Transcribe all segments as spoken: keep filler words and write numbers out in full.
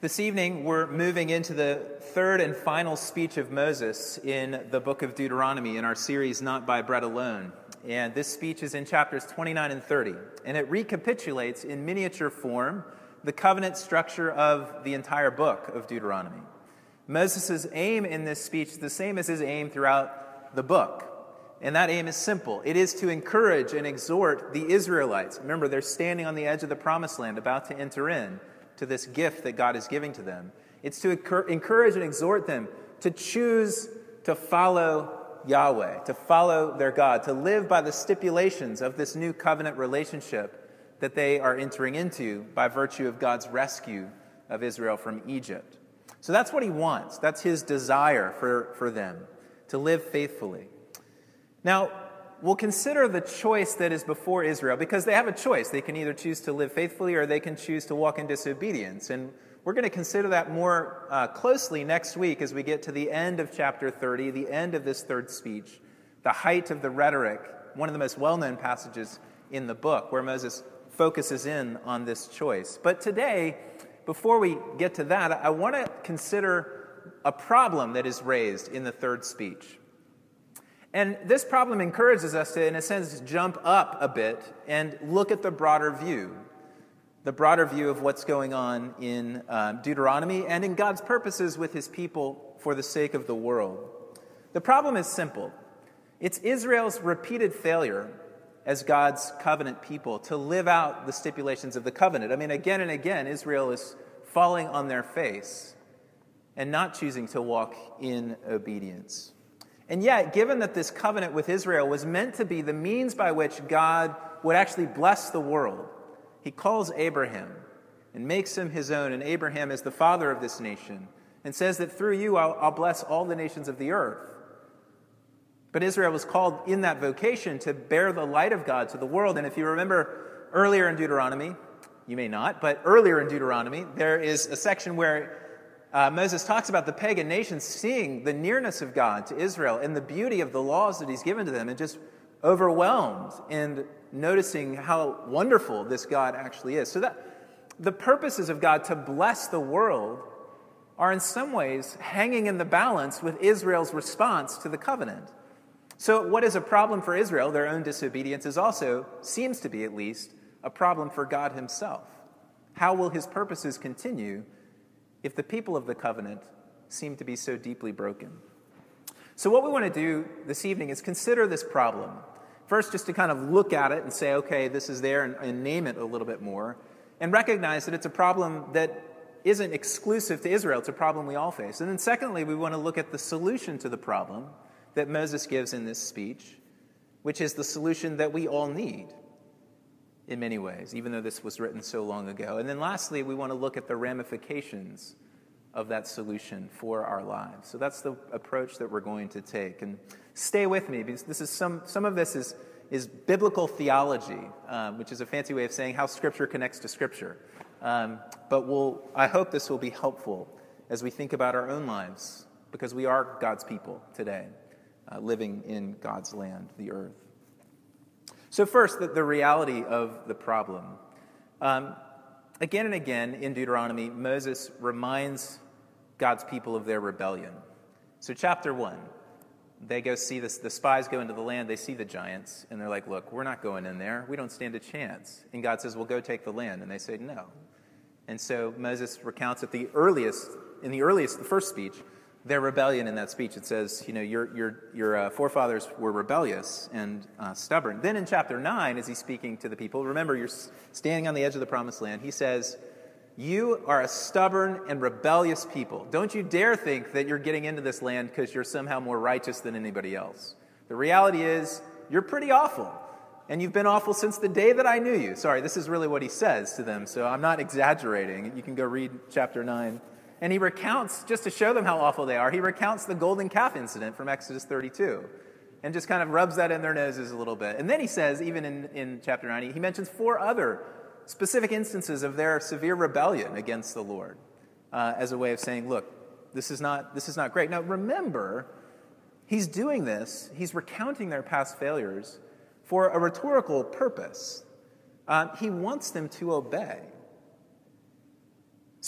This evening, we're moving into the third and final speech of Moses in the book of Deuteronomy in our series, Not by Bread Alone. And this speech is in chapters twenty-nine and thirty. And it recapitulates in miniature form the covenant structure of the entire book of Deuteronomy. Moses' aim in this speech is the same as his aim throughout the book. And that aim is simple. It is to encourage and exhort the Israelites. Remember, they're standing on the edge of the promised land, about to enter in to this gift that God is giving to them. It's to encourage and exhort them to choose to follow Yahweh, to follow their God, to live by the stipulations of this new covenant relationship that they are entering into by virtue of God's rescue of Israel from Egypt. So that's what he wants. That's his desire for, for them, to live faithfully. Now, we'll consider the choice that is before Israel, because they have a choice. They can either choose to live faithfully or they can choose to walk in disobedience. And we're going to consider that more uh, closely next week as we get to the end of chapter thirty, the end of this third speech, the height of the rhetoric, one of the most well-known passages in the book where Moses focuses in on this choice. But today, before we get to that, I want to consider a problem that is raised in the third speech. And this problem encourages us to, in a sense, jump up a bit and look at the broader view, the broader view of what's going on in um, Deuteronomy and in God's purposes with his people for the sake of the world. The problem is simple. It's Israel's repeated failure as God's covenant people to live out the stipulations of the covenant. I mean, again and again, Israel is falling on their face and not choosing to walk in obedience. And yet, given that this covenant with Israel was meant to be the means by which God would actually bless the world, he calls Abraham and makes him his own, and Abraham is the father of this nation, and says that through you I'll, I'll bless all the nations of the earth. But Israel was called in that vocation to bear the light of God to the world. And if you remember earlier in Deuteronomy, you may not, but earlier in Deuteronomy, there is a section where Uh, Moses talks about the pagan nations seeing the nearness of God to Israel and the beauty of the laws that he's given to them and just overwhelmed and noticing how wonderful this God actually is. So that the purposes of God to bless the world are in some ways hanging in the balance with Israel's response to the covenant. So what is a problem for Israel, their own disobedience, is also, seems to be at least, a problem for God himself. How will his purposes continue if the people of the covenant seem to be so deeply broken? So what we want to do this evening is consider this problem. First, just to kind of look at it and say, okay, this is there, and, and name it a little bit more, and recognize that it's a problem that isn't exclusive to Israel. It's a problem we all face. And then secondly, we want to look at the solution to the problem that Moses gives in this speech, which is the solution that we all need in many ways, even though this was written so long ago. And then lastly, we want to look at the ramifications of that solution for our lives. So that's the approach that we're going to take. And stay with me, because this is some, some of this is, is biblical theology, um, which is a fancy way of saying how Scripture connects to Scripture. Um, but we'll, I hope this will be helpful as we think about our own lives, because we are God's people today, uh, living in God's land, the earth. So first, the, the reality of the problem. Um, again and again in Deuteronomy, Moses reminds God's people of their rebellion. So chapter one, they go see this, the spies go into the land, they see the giants, and they're like, look, we're not going in there. We don't stand a chance. And God says, well, go take the land. And they say, no. And so Moses recounts at the earliest, in the earliest, the first speech, their rebellion in that speech. It says, you know, your your your uh, forefathers were rebellious and uh, stubborn. Then in chapter nine, as he's speaking to the people, remember, you're standing on the edge of the promised land. He says, you are a stubborn and rebellious people. Don't you dare think that you're getting into this land because you're somehow more righteous than anybody else. The reality is, you're pretty awful. And you've been awful since the day that I knew you. Sorry, this is really what he says to them, so I'm not exaggerating. You can go read chapter nine. And he recounts, just to show them how awful they are, he recounts the golden calf incident from Exodus thirty-two and just kind of rubs that in their noses a little bit. And then he says, even in, in chapter nine, he mentions four other specific instances of their severe rebellion against the Lord uh, as a way of saying, look, this is not this is not great. Now, remember, he's doing this, he's recounting their past failures for a rhetorical purpose. Uh, he wants them to obey.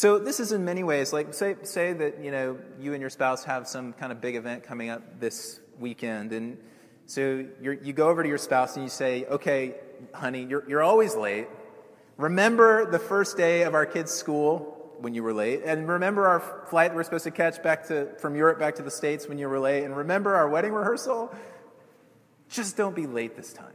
So this is in many ways, like say say that, you know, you and your spouse have some kind of big event coming up this weekend, and so you're, you go over to your spouse and you say, okay, honey, you're, you're always late. Remember the first day of our kids' school when you were late, and remember our flight we're supposed to catch back to from Europe back to the States when you were late, and remember our wedding rehearsal. Just don't be late this time.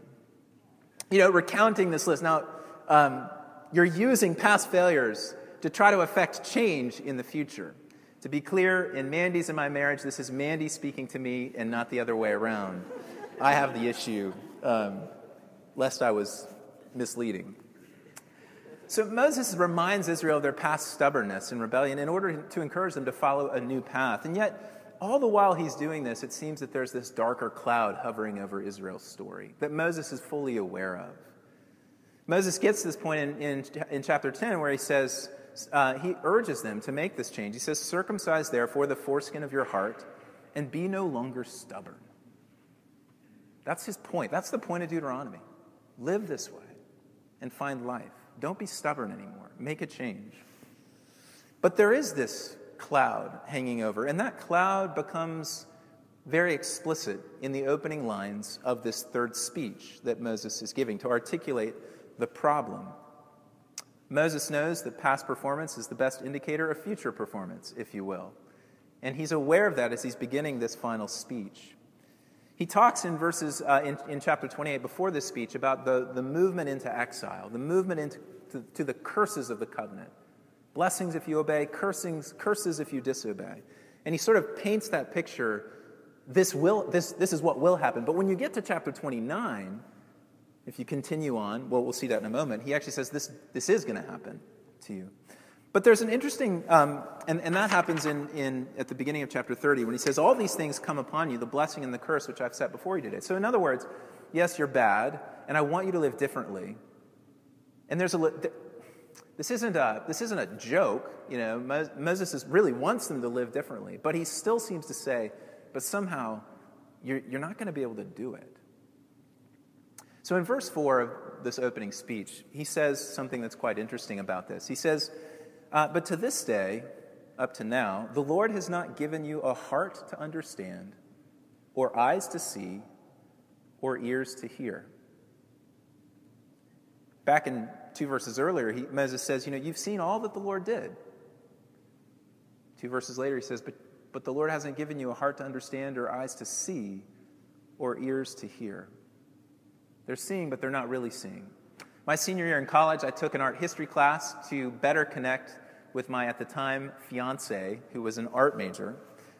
You know, recounting this list. Now, um, you're using past failures to try to affect change in the future. To be clear, in Mandy's and my marriage, this is Mandy speaking to me and not the other way around. I have the issue, um, lest I was misleading. So Moses reminds Israel of their past stubbornness and rebellion in order to encourage them to follow a new path. And yet, all the while he's doing this, it seems that there's this darker cloud hovering over Israel's story that Moses is fully aware of. Moses gets to this point in, in, in chapter ten where he says, uh, he urges them to make this change. He says, circumcise, therefore, the foreskin of your heart and be no longer stubborn. That's his point. That's the point of Deuteronomy. Live this way and find life. Don't be stubborn anymore. Make a change. But there is this cloud hanging over, and that cloud becomes very explicit in the opening lines of this third speech that Moses is giving to articulate the problem. Moses knows that past performance is the best indicator of future performance, if you will. And he's aware of that as he's beginning this final speech. He talks in verses uh, in, in chapter twenty-eight before this speech about the, the movement into exile, the movement into to, to the curses of the covenant. Blessings if you obey, cursings, curses if you disobey. And he sort of paints that picture, this, will, this, this is what will happen. But when you get to chapter twenty-nine, if you continue on, well, we'll see that in a moment, he actually says this, this is going to happen to you. But there's an interesting, um, and, and that happens in, in at the beginning of chapter thirty, when he says, all these things come upon you, the blessing and the curse, which I've set before you today. So in other words, yes, you're bad, and I want you to live differently. And there's a, this isn't a, this isn't a joke, you know, Moses is, really wants them to live differently, but he still seems to say, but somehow, you're, you're not going to be able to do it. So in verse four of this opening speech, he says something that's quite interesting about this. He says, Uh, but to this day, up to now, the Lord has not given you a heart to understand, or eyes to see, or ears to hear. Back in two verses earlier, he, Moses says, you know, you've seen all that the Lord did. Two verses later, he says, but, but the Lord hasn't given you a heart to understand, or eyes to see, or ears to hear. They're seeing, but they're not really seeing. My senior year in college, I took an art history class to better connect with my, at the time, fiancée, who was an art major,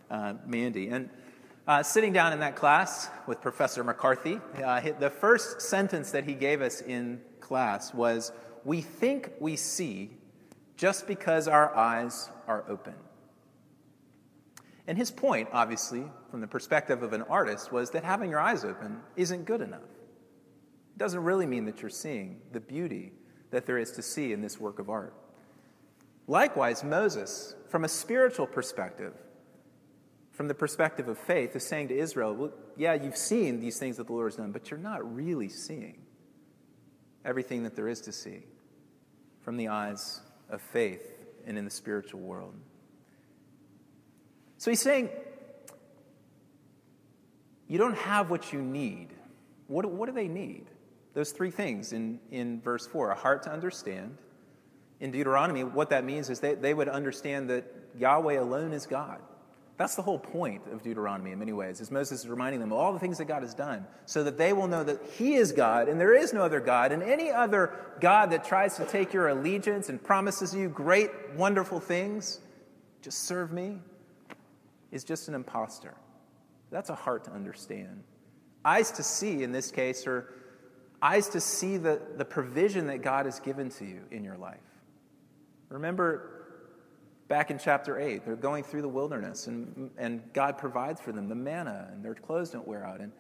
uh, Mandy. And uh, sitting down in that class with Professor McCarthy, uh, the first sentence that he gave us in class was, "We think we see just because our eyes are open." And his point, obviously, from the perspective of an artist, was that having your eyes open isn't good enough. It doesn't really mean that you're seeing the beauty that there is to see in this work of art. Likewise, Moses, from a spiritual perspective, from the perspective of faith, is saying to Israel, well, yeah, you've seen these things that the Lord has done, but you're not really seeing everything that there is to see from the eyes of faith and in the spiritual world. So he's saying, you don't have what you need. What, what do they need? Those three things in, in verse four, a heart to understand. In Deuteronomy, what that means is they, they would understand that Yahweh alone is God. That's the whole point of Deuteronomy in many ways, is Moses is reminding them of all the things that God has done, so that they will know that he is God, and there is no other God, and any other God that tries to take your allegiance and promises you great, wonderful things, just serve me, is just an imposter. That's a heart to understand. Eyes to see, in this case, are eyes to see the, the provision that God has given to you in your life. Remember back in chapter eight, they're going through the wilderness, and, and God provides for them the manna, and their clothes don't wear out. And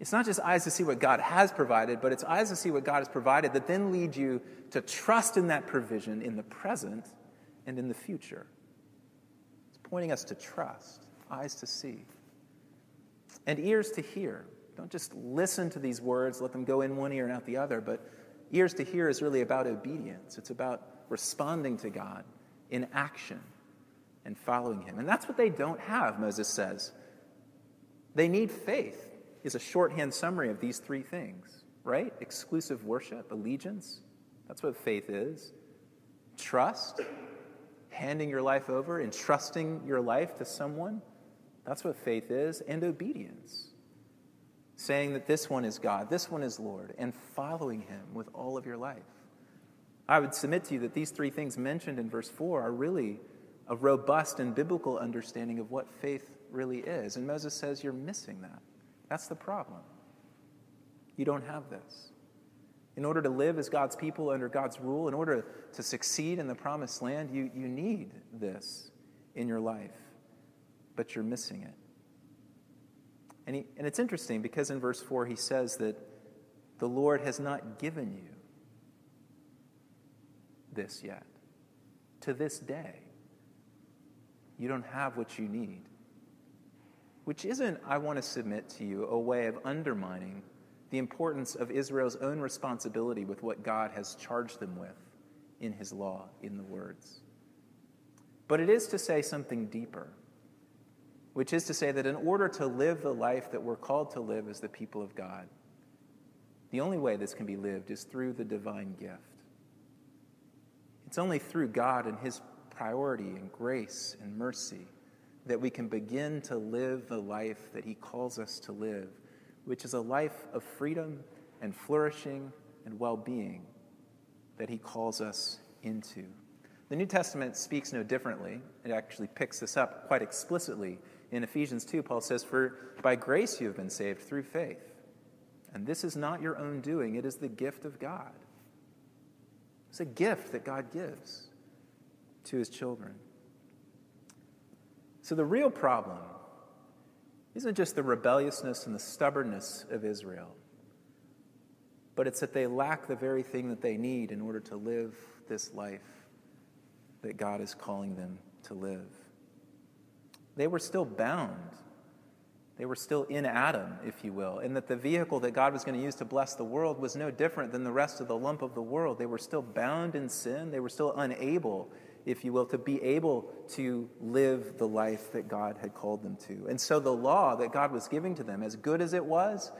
it's not just eyes to see what God has provided, but it's eyes to see what God has provided that then lead you to trust in that provision in the present and in the future. It's pointing us to trust, eyes to see. And ears to hear. Don't just listen to these words, let them go in one ear and out the other, but ears to hear is really about obedience. It's about responding to God in action and following him. And that's what they don't have, Moses says. They need faith, is a shorthand summary of these three things, right? Exclusive worship, allegiance, that's what faith is. Trust, handing your life over, entrusting your life to someone, that's what faith is. And obedience, saying that this one is God, this one is Lord, and following him with all of your life. I would submit to you that these three things mentioned in verse four are really a robust and biblical understanding of what faith really is. And Moses says you're missing that. That's the problem. You don't have this. In order to live as God's people under God's rule, in order to succeed in the promised land, you, you need this in your life, but you're missing it. And, he, and it's interesting because in verse four he says that the Lord has not given you this yet. To this day, you don't have what you need. Which isn't, I want to submit to you, a way of undermining the importance of Israel's own responsibility with what God has charged them with in his law, in the words. But it is to say something deeper, which is to say that in order to live the life that we're called to live as the people of God, the only way this can be lived is through the divine gift. It's only through God and his priority and grace and mercy that we can begin to live the life that he calls us to live, which is a life of freedom and flourishing and well-being that he calls us into. The New Testament speaks no differently. It actually picks this up quite explicitly. In Ephesians two, Paul says, "For by grace you have been saved through faith. And this is not your own doing. It is the gift of God." It's a gift that God gives to his children. So the real problem isn't just the rebelliousness and the stubbornness of Israel, but it's that they lack the very thing that they need in order to live this life that God is calling them to live. They were still bound. They were still in Adam, if you will, and that the vehicle that God was going to use to bless the world was no different than the rest of the lump of the world. They were still bound in sin. They were still unable, if you will, to be able to live the life that God had called them to. And so the law that God was giving to them, as good as it was,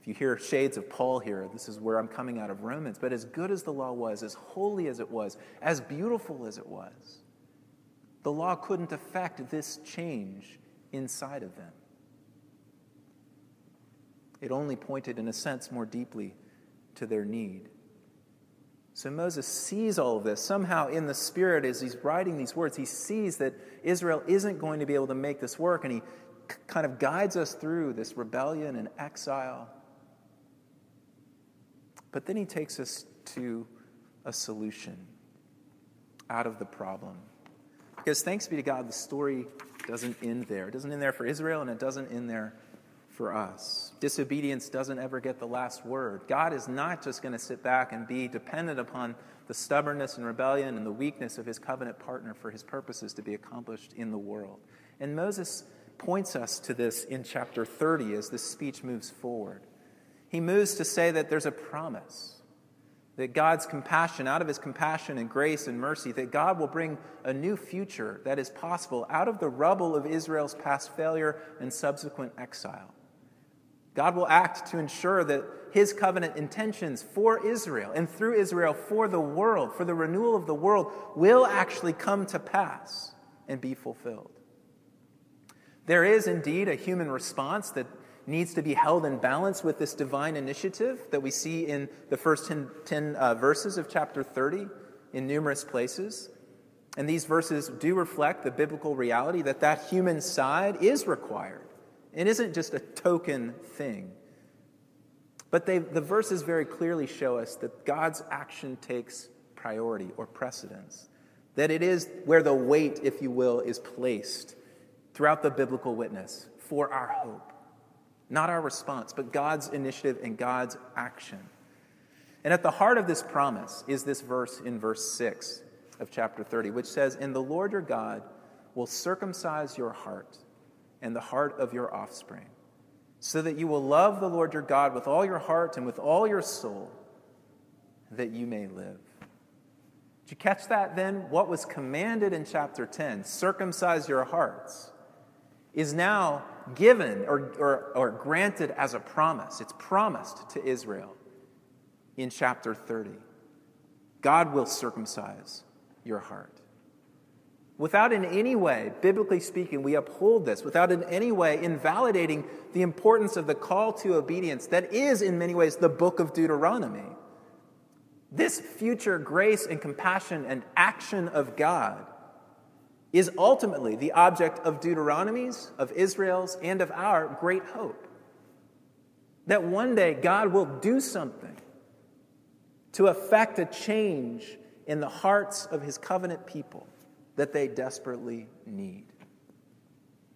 if you hear shades of Paul here, this is where I'm coming out of Romans, but as good as the law was, as holy as it was, as beautiful as it was, the law couldn't affect this change inside of them. It only pointed, in a sense, more deeply to their need. So Moses sees all of this. Somehow in the Spirit, as he's writing these words, he sees that Israel isn't going to be able to make this work, and he c- kind of guides us through this rebellion and exile. But then he takes us to a solution out of the problem. Because thanks be to God, the story doesn't end there. It doesn't end there for Israel, and it doesn't end there for us. Disobedience doesn't ever get the last word. God is not just going to sit back and be dependent upon the stubbornness and rebellion and the weakness of his covenant partner for his purposes to be accomplished in the world. And Moses points us to this in chapter thirty as this speech moves forward. He moves to say that there's a promise, that God's compassion, out of his compassion and grace and mercy, that God will bring a new future that is possible out of the rubble of Israel's past failure and subsequent exile. God will act to ensure that his covenant intentions for Israel and through Israel for the world, for the renewal of the world, will actually come to pass and be fulfilled. There is indeed a human response that needs to be held in balance with this divine initiative that we see in the first ten, ten uh, verses of chapter thirty in numerous places. And these verses do reflect the biblical reality that that human side is required. It isn't just a token thing. But they, the verses very clearly show us that God's action takes priority or precedence. That it is where the weight, if you will, is placed throughout the biblical witness for our hope. Not our response, but God's initiative and God's action. And at the heart of this promise is this verse in verse six of chapter thirty, which says, "And the Lord your God will circumcise your heart and the heart of your offspring, so that you will love the Lord your God with all your heart and with all your soul, that you may live." Did you catch that then? What was commanded in chapter ten, circumcise your hearts, is now given or, or, or granted as a promise. It's promised to Israel in chapter thirty. God will circumcise your heart. Without in any way, biblically speaking, we uphold this, without in any way invalidating the importance of the call to obedience that is, in many ways, the book of Deuteronomy. This future grace and compassion and action of God is ultimately the object of Deuteronomy's, of Israel's, and of our great hope. That one day God will do something to effect a change in the hearts of his covenant people that they desperately need.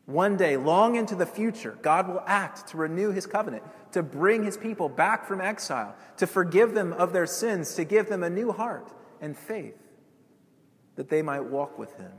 One day, long into the future, God will act to renew his covenant, to bring his people back from exile, to forgive them of their sins, to give them a new heart and faith that they might walk with him.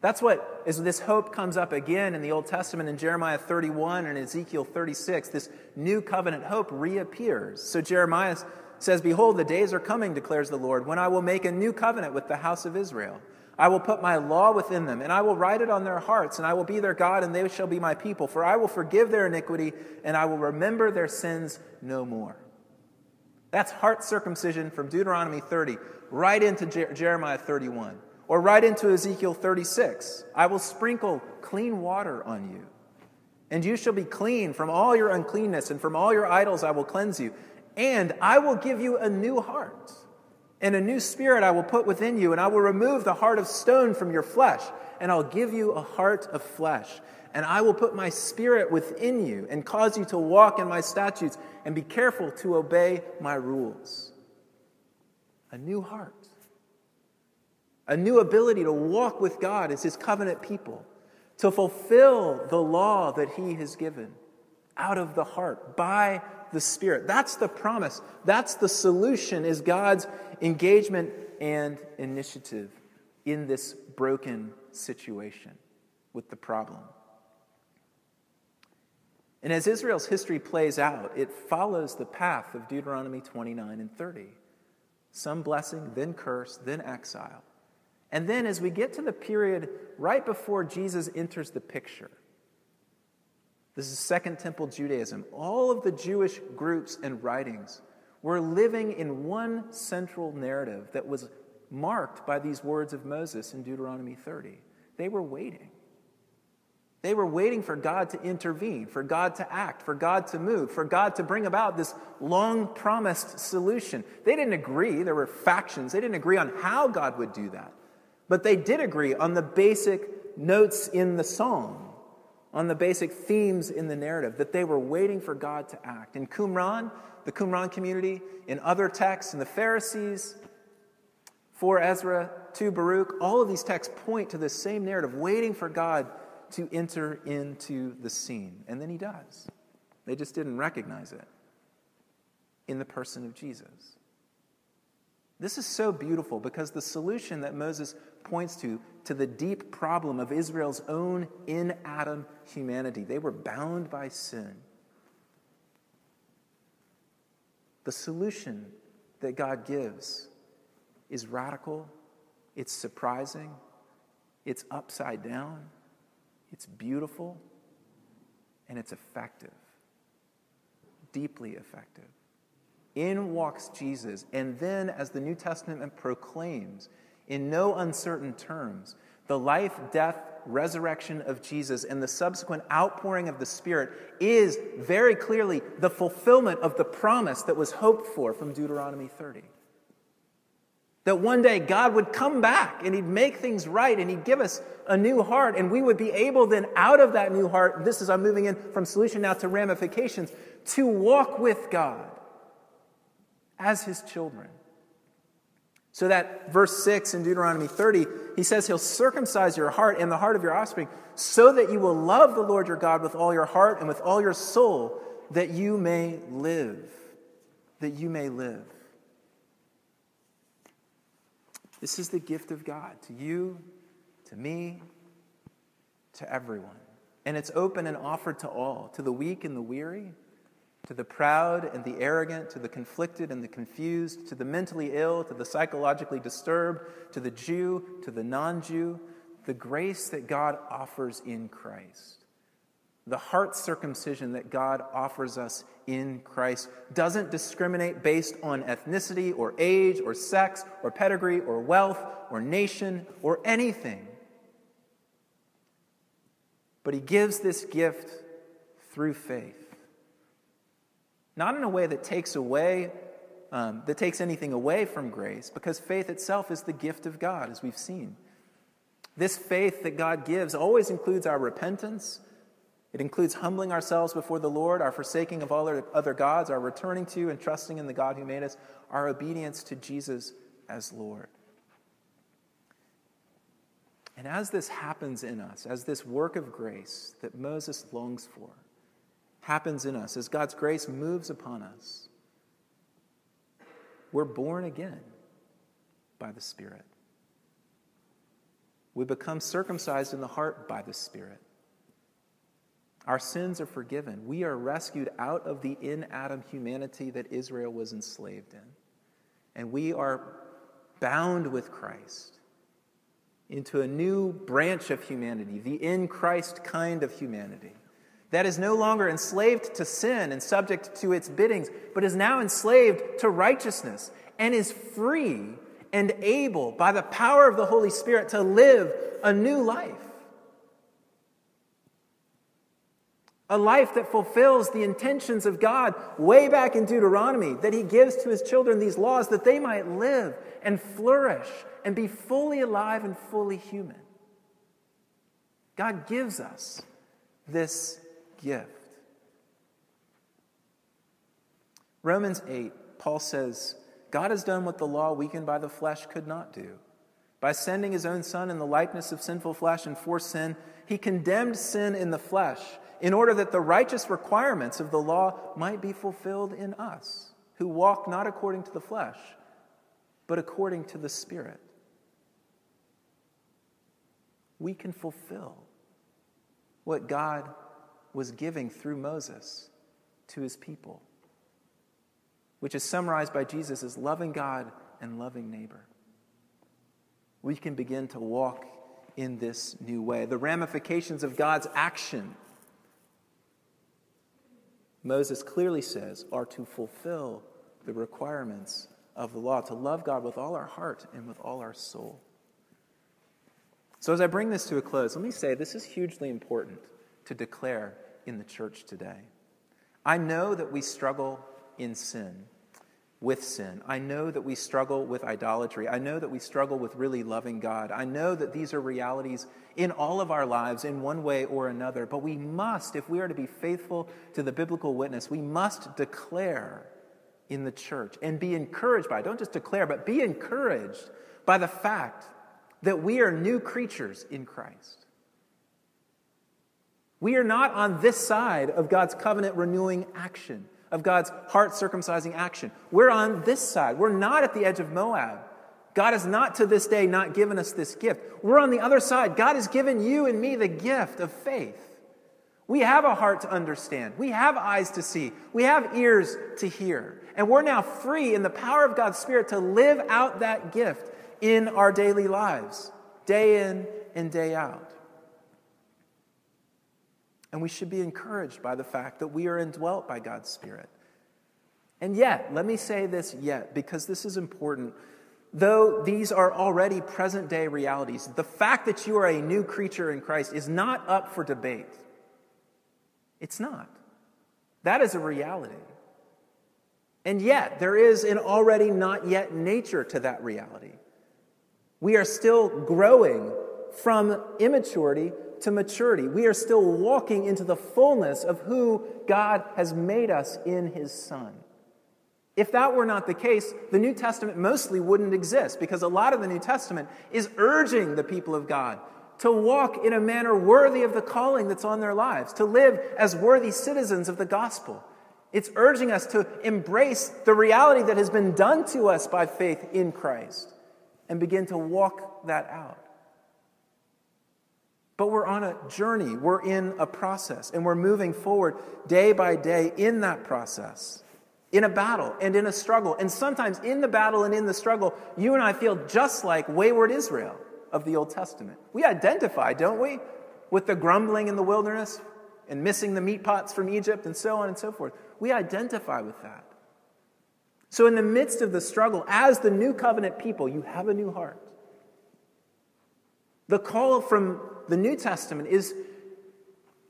That's what, as this hope comes up again in the Old Testament in Jeremiah thirty-one and Ezekiel thirty-six, this new covenant hope reappears. So Jeremiah says, "Behold, the days are coming, declares the Lord, when I will make a new covenant with the house of Israel. I will put my law within them, and I will write it on their hearts, and I will be their God, and they shall be my people. For I will forgive their iniquity, and I will remember their sins no more." That's heart circumcision from Deuteronomy thirty right into Jer- Jeremiah thirty-one. Or right into Ezekiel thirty-six. "I will sprinkle clean water on you, and you shall be clean from all your uncleanness, and from all your idols I will cleanse you. And I will give you a new heart, and a new spirit I will put within you, and I will remove the heart of stone from your flesh, and I'll give you a heart of flesh. And I will put my spirit within you, and cause you to walk in my statutes, and be careful to obey my rules." A new heart. A new ability to walk with God as his covenant people, to fulfill the law that he has given out of the heart, by the Spirit. That's the promise. That's the solution, is God's engagement and initiative in this broken situation with the problem. And as Israel's history plays out, it follows the path of Deuteronomy twenty-nine and thirty. Some blessing, then curse, then exile. And then as we get to the period right before Jesus enters the picture, this is Second Temple Judaism, all of the Jewish groups and writings were living in one central narrative that was marked by these words of Moses in Deuteronomy thirty. They were waiting. They were waiting for God to intervene, for God to act, for God to move, for God to bring about this long-promised solution. They didn't agree. There were factions. They didn't agree on how God would do that. But they did agree on the basic notes in the song, on the basic themes in the narrative, that they were waiting for God to act. In Qumran, the Qumran community, in other texts, in the Pharisees, four Ezra, two Baruch, all of these texts point to this same narrative, waiting for God to enter into the scene. And then he does. They just didn't recognize it in the person of Jesus. This is so beautiful because the solution that Moses points to, to the deep problem of Israel's own in Adam humanity. They were bound by sin. The solution that God gives is radical, it's surprising, it's upside down, it's beautiful, and it's effective. Deeply effective. In walks Jesus, and then, as the New Testament proclaims, in no uncertain terms, the life, death, resurrection of Jesus and the subsequent outpouring of the Spirit is very clearly the fulfillment of the promise that was hoped for from Deuteronomy thirty. That one day God would come back and he'd make things right and he'd give us a new heart, and we would be able then, out of that new heart, this is, I'm moving in from solution now to ramifications, to walk with God as his children. So that verse six in Deuteronomy thirty, he says he'll circumcise your heart and the heart of your offspring so that you will love the Lord your God with all your heart and with all your soul, that you may live. That you may live. This is the gift of God to you, to me, to everyone. And it's open and offered to all, to the weak and the weary, to the proud and the arrogant, to the conflicted and the confused, to the mentally ill, to the psychologically disturbed, to the Jew, to the non-Jew, the grace that God offers in Christ, the heart circumcision that God offers us in Christ, doesn't discriminate based on ethnicity or age or sex or pedigree or wealth or nation or anything. But he gives this gift through faith. Not in a way that takes away, um, that takes anything away from grace, because faith itself is the gift of God, as we've seen. This faith that God gives always includes our repentance. It includes humbling ourselves before the Lord, our forsaking of all our other gods, our returning to and trusting in the God who made us, our obedience to Jesus as Lord. And as this happens in us, as this work of grace that Moses longs for happens in us, as God's grace moves upon us, we're born again by the Spirit. We become circumcised in the heart by the Spirit. Our sins are forgiven. We are rescued out of the in-Adam humanity that Israel was enslaved in. And we are bound with Christ into a new branch of humanity, the in Christ kind of humanity, that is no longer enslaved to sin and subject to its biddings, but is now enslaved to righteousness and is free and able by the power of the Holy Spirit to live a new life. A life that fulfills the intentions of God way back in Deuteronomy, that he gives to his children these laws that they might live and flourish and be fully alive and fully human. God gives us this gift. Romans eight, Paul says, God has done what the law weakened by the flesh could not do. By sending his own Son in the likeness of sinful flesh and for sin, he condemned sin in the flesh in order that the righteous requirements of the law might be fulfilled in us, who walk not according to the flesh, but according to the Spirit. We can fulfill what God was giving through Moses to his people, which is summarized by Jesus as loving God and loving neighbor. We can begin to walk in this new way. The ramifications of God's action, Moses clearly says, are to fulfill the requirements of the law, to love God with all our heart and with all our soul. So as I bring this to a close, let me say this is hugely important to declare in the church today. I know that we struggle in sin, with sin. I know that we struggle with idolatry. I know that we struggle with really loving God. I know that these are realities in all of our lives in one way or another. But we must, if we are to be faithful to the biblical witness, we must declare in the church and be encouraged by, don't just declare, but be encouraged by the fact that we are new creatures in Christ. We are not on this side of God's covenant renewing action, of God's heart circumcising action. We're on this side. We're not at the edge of Moab. God has not to this day not given us this gift. We're on the other side. God has given you and me the gift of faith. We have a heart to understand. We have eyes to see. We have ears to hear. And we're now free in the power of God's Spirit to live out that gift in our daily lives, day in and day out. And we should be encouraged by the fact that we are indwelt by God's Spirit. And yet, let me say this yet, because this is important. Though these are already present-day realities, the fact that you are a new creature in Christ is not up for debate. It's not. That is a reality. And yet, there is an already not yet nature to that reality. We are still growing from immaturity to maturity. We are still walking into the fullness of who God has made us in his Son. If that were not the case, the New Testament mostly wouldn't exist, because a lot of the New Testament is urging the people of God to walk in a manner worthy of the calling that's on their lives, to live as worthy citizens of the gospel. It's urging us to embrace the reality that has been done to us by faith in Christ and begin to walk that out. But we're on a journey. We're in a process, and we're moving forward day by day in that process, in a battle and in a struggle. And sometimes in the battle and in the struggle, you and I feel just like wayward Israel of the Old Testament. We identify, don't we, with the grumbling in the wilderness and missing the meat pots from Egypt and so on and so forth. We identify with that. So in the midst of the struggle, as the new covenant people, you have a new heart. The call from the New Testament is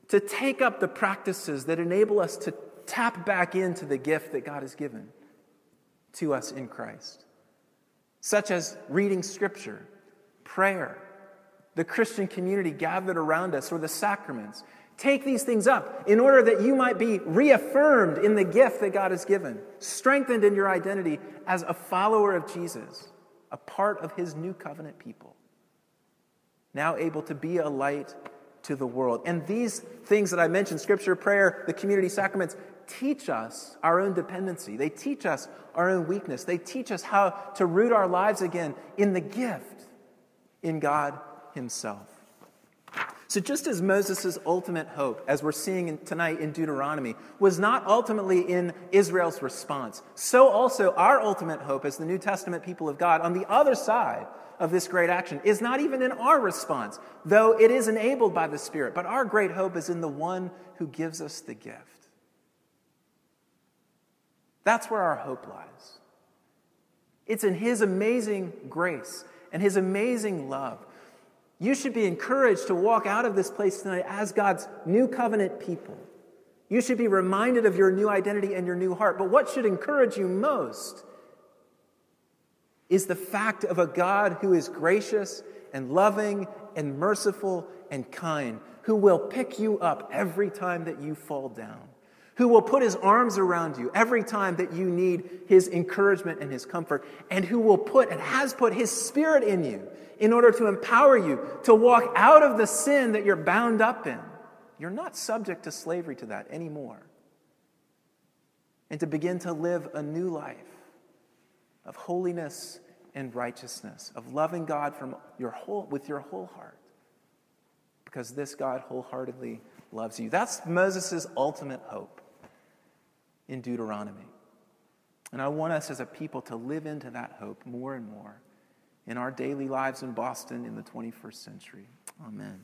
to take up the practices that enable us to tap back into the gift that God has given to us in Christ, such as reading Scripture, prayer, the Christian community gathered around us, or the sacraments. Take these things up in order that you might be reaffirmed in the gift that God has given, strengthened in your identity as a follower of Jesus, a part of his new covenant people, now able to be a light to the world. And these things that I mentioned, Scripture, prayer, the community, sacraments, teach us our own dependency. They teach us our own weakness. They teach us how to root our lives again in the gift, in God himself. So just as Moses' ultimate hope, as we're seeing in, tonight in Deuteronomy, was not ultimately in Israel's response, so also our ultimate hope as the New Testament people of God on the other side of this great action is not even in our response, though it is enabled by the Spirit. But our great hope is in the one who gives us the gift. That's where our hope lies. It's in his amazing grace and his amazing love. You should be encouraged to walk out of this place tonight as God's new covenant people. You should be reminded of your new identity and your new heart. But what should encourage you most is the fact of a God who is gracious and loving and merciful and kind, who will pick you up every time that you fall down, who will put his arms around you every time that you need his encouragement and his comfort, and who will put and has put his Spirit in you in order to empower you to walk out of the sin that you're bound up in. You're not subject to slavery to that anymore. And to begin to live a new life of holiness and righteousness, of loving God from your whole, with your whole heart, because this God wholeheartedly loves you. That's Moses' ultimate hope in Deuteronomy. And I want us as a people to live into that hope more and more in our daily lives in Boston in the twenty-first century. Amen.